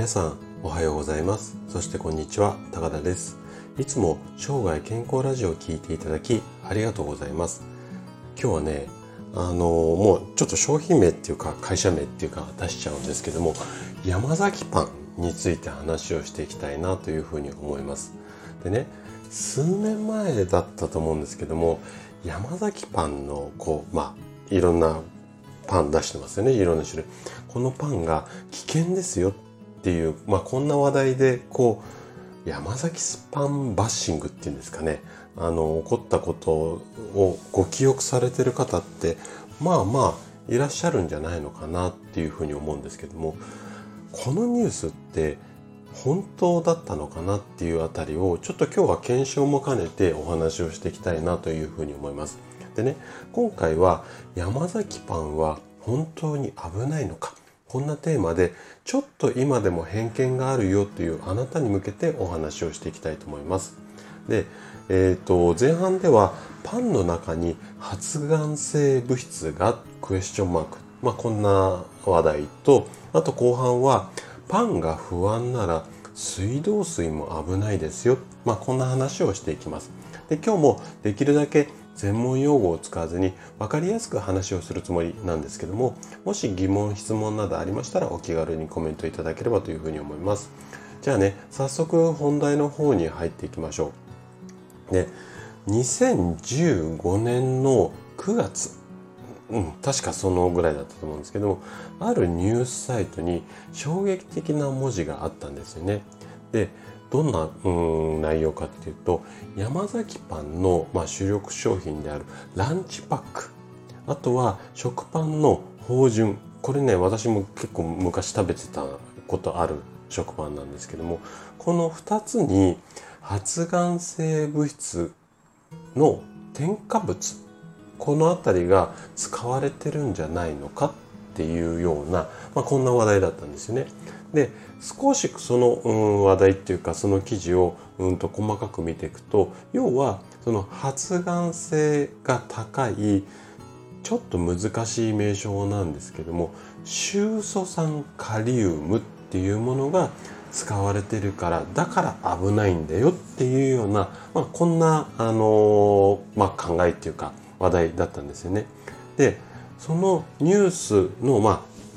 皆さんおはようございます。そしてこんにちは、高田です。いつも生涯健康ラジオを聞いていただきありがとうございます。今日はねもうちょっと商品名っていうか会社名っていうか出しちゃうんですけども、山崎パンについて話をしていきたいなというふうに思います。でね、数年前だったと思うんですけども、山崎パンのいろんなパン出してますよね、いろんな種類。このパンが危険ですよっていう、こんな話題で山崎パンバッシングっていうんですかね、起こったことをご記憶されてる方っていらっしゃるんじゃないのかなっていうふうに思うんですけども、このニュースって本当だったのかなっていうあたりをちょっと今日は検証も兼ねてお話をしていきたいなというふうに思います。でね、今回は山崎パンは本当に危ないのか、こんなテーマでちょっと今でも偏見があるよというあなたに向けてお話をしていきたいと思います。で、前半ではパンの中に発がん性物質がクエスチョンマーク、こんな話題と、あと後半はパンが不安なら水道水も危ないですよ、こんな話をしていきます。で、今日もできるだけ専門用語を使わずに分かりやすく話をするつもりなんですけども、もし疑問質問などありましたらお気軽にコメントいただければというふうに思います。じゃあね、早速本題の方に入っていきましょう。で、2015年の9月、確かそのぐらいだったと思うんですけども、あるニュースサイトに衝撃的な文字があったんですよね。で、どんな内容かっていうと、山崎パンの主力商品であるランチパック、あとは食パンの芳醇、これね、私も結構昔食べてたことある食パンなんですけども、この2つに発がん性物質の添加物、このあたりが使われてるんじゃないのかっていうような、こんな話題だったんですよね。で、少しその話題っていうかその記事を細かく見ていくと、要はその発がん性が高いちょっと難しい名称なんですけども、臭素酸カリウムっていうものが使われてるから、だから危ないんだよっていうような、こんな考えっていうか話題だったんですよね。で、そのニュースの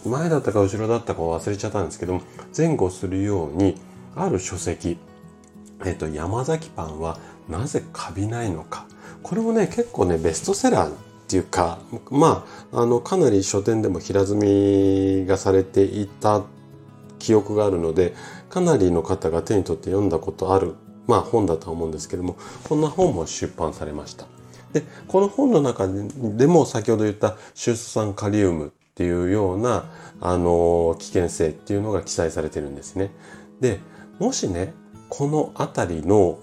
前だったか後ろだったか忘れちゃったんですけども、前後するようにある書籍、山崎パンはなぜカビないのか、これもね結構ねベストセラーっていうか、かなり書店でも平積みがされていた記憶があるので、かなりの方が手に取って読んだことある、本だと思うんですけども、こんな本も出版されました。で、この本の中でも先ほど言った臭素酸カリウムっていうような、危険性っていうのが記載されてるんですね。で、もしね、このあたりの、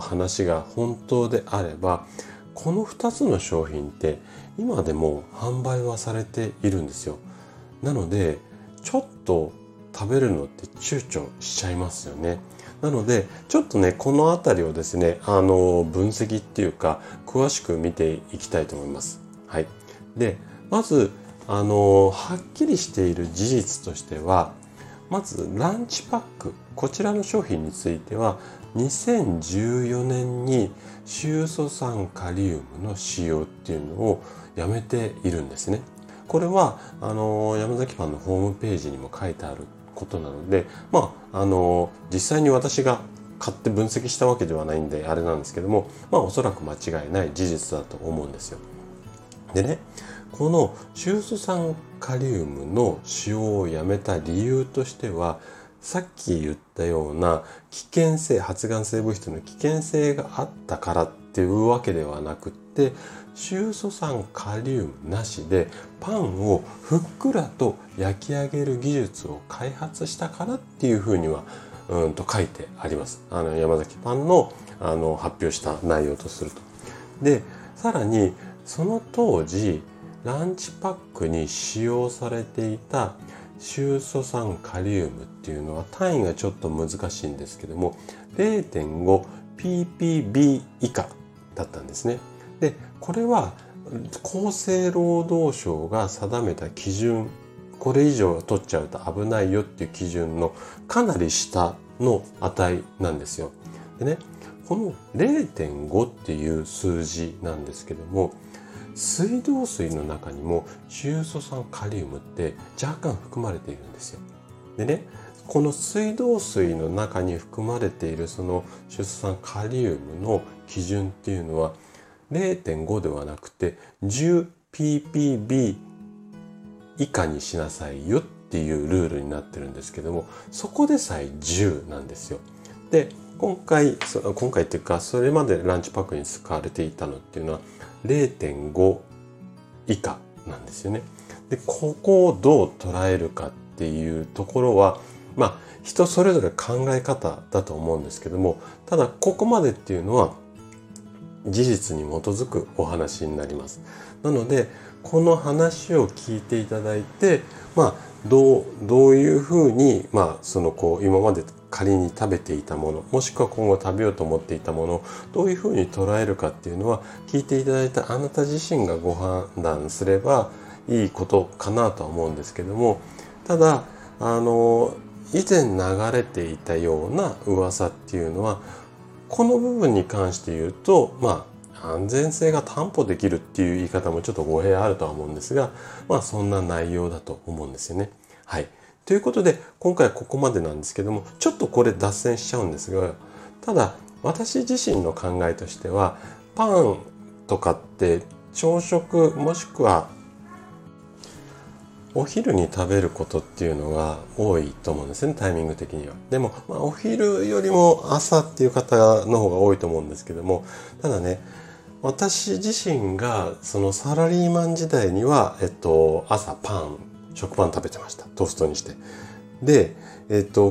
話が本当であれば、この2つの商品って今でも販売はされているんですよ。なので、ちょっと食べるのって躊躇しちゃいますよね。なので、ちょっとね、このあたりをですね、分析っていうか、詳しく見ていきたいと思います。はい。で、まず、はっきりしている事実としては、まずランチパック、こちらの商品については2014年に臭素酸カリウムの使用っていうのをやめているんですね。これは山崎パンのホームページにも書いてあることなので、実際に私が買って分析したわけではないんであれなんですけども、おそらく間違いない事実だと思うんですよ。でね、この臭素酸カリウムの使用をやめた理由としては、さっき言ったような危険性、発がん性物質の危険性があったからっていうわけではなくって、臭素酸カリウムなしでパンをふっくらと焼き上げる技術を開発したからっていうふうには書いてあります。山崎パンの、発表した内容とすると。で、さらにその当時ランチパックに使用されていた臭素酸カリウムっていうのは単位がちょっと難しいんですけども、 0.5ppb 以下だったんですね。で、これは厚生労働省が定めた基準これ以上取っちゃうと危ないよっていう基準のかなり下の値なんですよ。でね、この 0.5 っていう数字なんですけども、水道水の中にも中素酸カリウムって若干含まれているんですよ。でね、この水道水の中に含まれているその中素酸カリウムの基準っていうのは 0.5 ではなくて 10ppb 以下にしなさいよっていうルールになってるんですけども、そこでさえ10なんですよ。で、今回っていうかそれまでランチパックに使われていたのっていうのは 0.5 以下なんですよね。で、ここをどう捉えるかっていうところはまあ人それぞれ考え方だと思うんですけども、ただここまでっていうのは事実に基づくお話になります。なのでこの話を聞いていただいて、まあどういうふうにまあそのこう今まで仮に食べていたもの、もしくは今後食べようと思っていたものをどういうふうに捉えるかっていうのは聞いていただいたあなた自身がご判断すればいいことかなとは思うんですけども、ただ以前流れていたような噂っていうのはこの部分に関して言うと、まあ安全性が担保できるっていう言い方もちょっと語弊あるとは思うんですが、まあそんな内容だと思うんですよね。はい、ということで今回はここまでなんですけども、ちょっとこれ脱線しちゃうんですが、ただ私自身の考えとしてはパンとかって朝食もしくはお昼に食べることっていうのが多いと思うんですね、タイミング的には。でも、まあ、お昼よりも朝っていう方の方が多いと思うんですけども、ただね、私自身がそのサラリーマン時代には、朝食パン食べてました。トーストにして。で、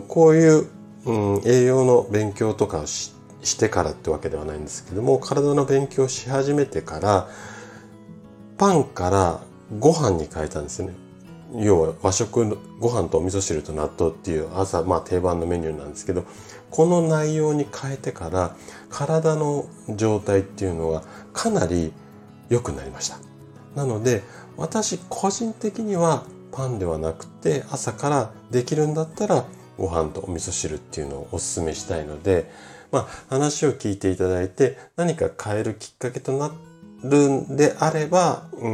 こういう、栄養の勉強とかを してからってわけではないんですけども、体の勉強をし始めてから、パンからご飯に変えたんですよね。要は和食のご飯とお味噌汁と納豆っていう朝、まあ定番のメニューなんですけど、この内容に変えてから体の状態っていうのがかなり良くなりました。なので私個人的にはパンではなくて朝からできるんだったらご飯とお味噌汁っていうのをおすすめしたいので、まあ話を聞いていただいて何か変えるきっかけとなってるんであれば、こう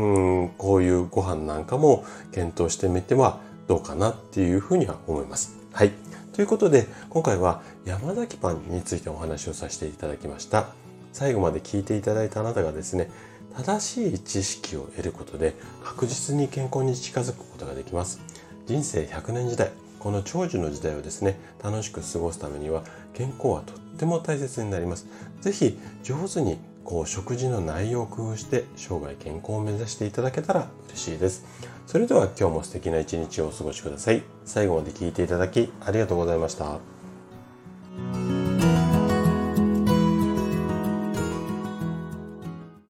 いうご飯なんかも検討してみてはどうかなっていうふうには思います。はい。ということで、今回は山崎パンについてお話をさせていただきました。最後まで聞いていただいたあなたがですね、正しい知識を得ることで確実に健康に近づくことができます。人生100年時代、この長寿の時代をですね、楽しく過ごすためには健康はとっても大切になります。ぜひ上手に食事の内容を工夫して生涯健康を目指していただけたら嬉しいです。それでは今日も素敵な一日をお過ごしください。最後まで聞いていただきありがとうございました。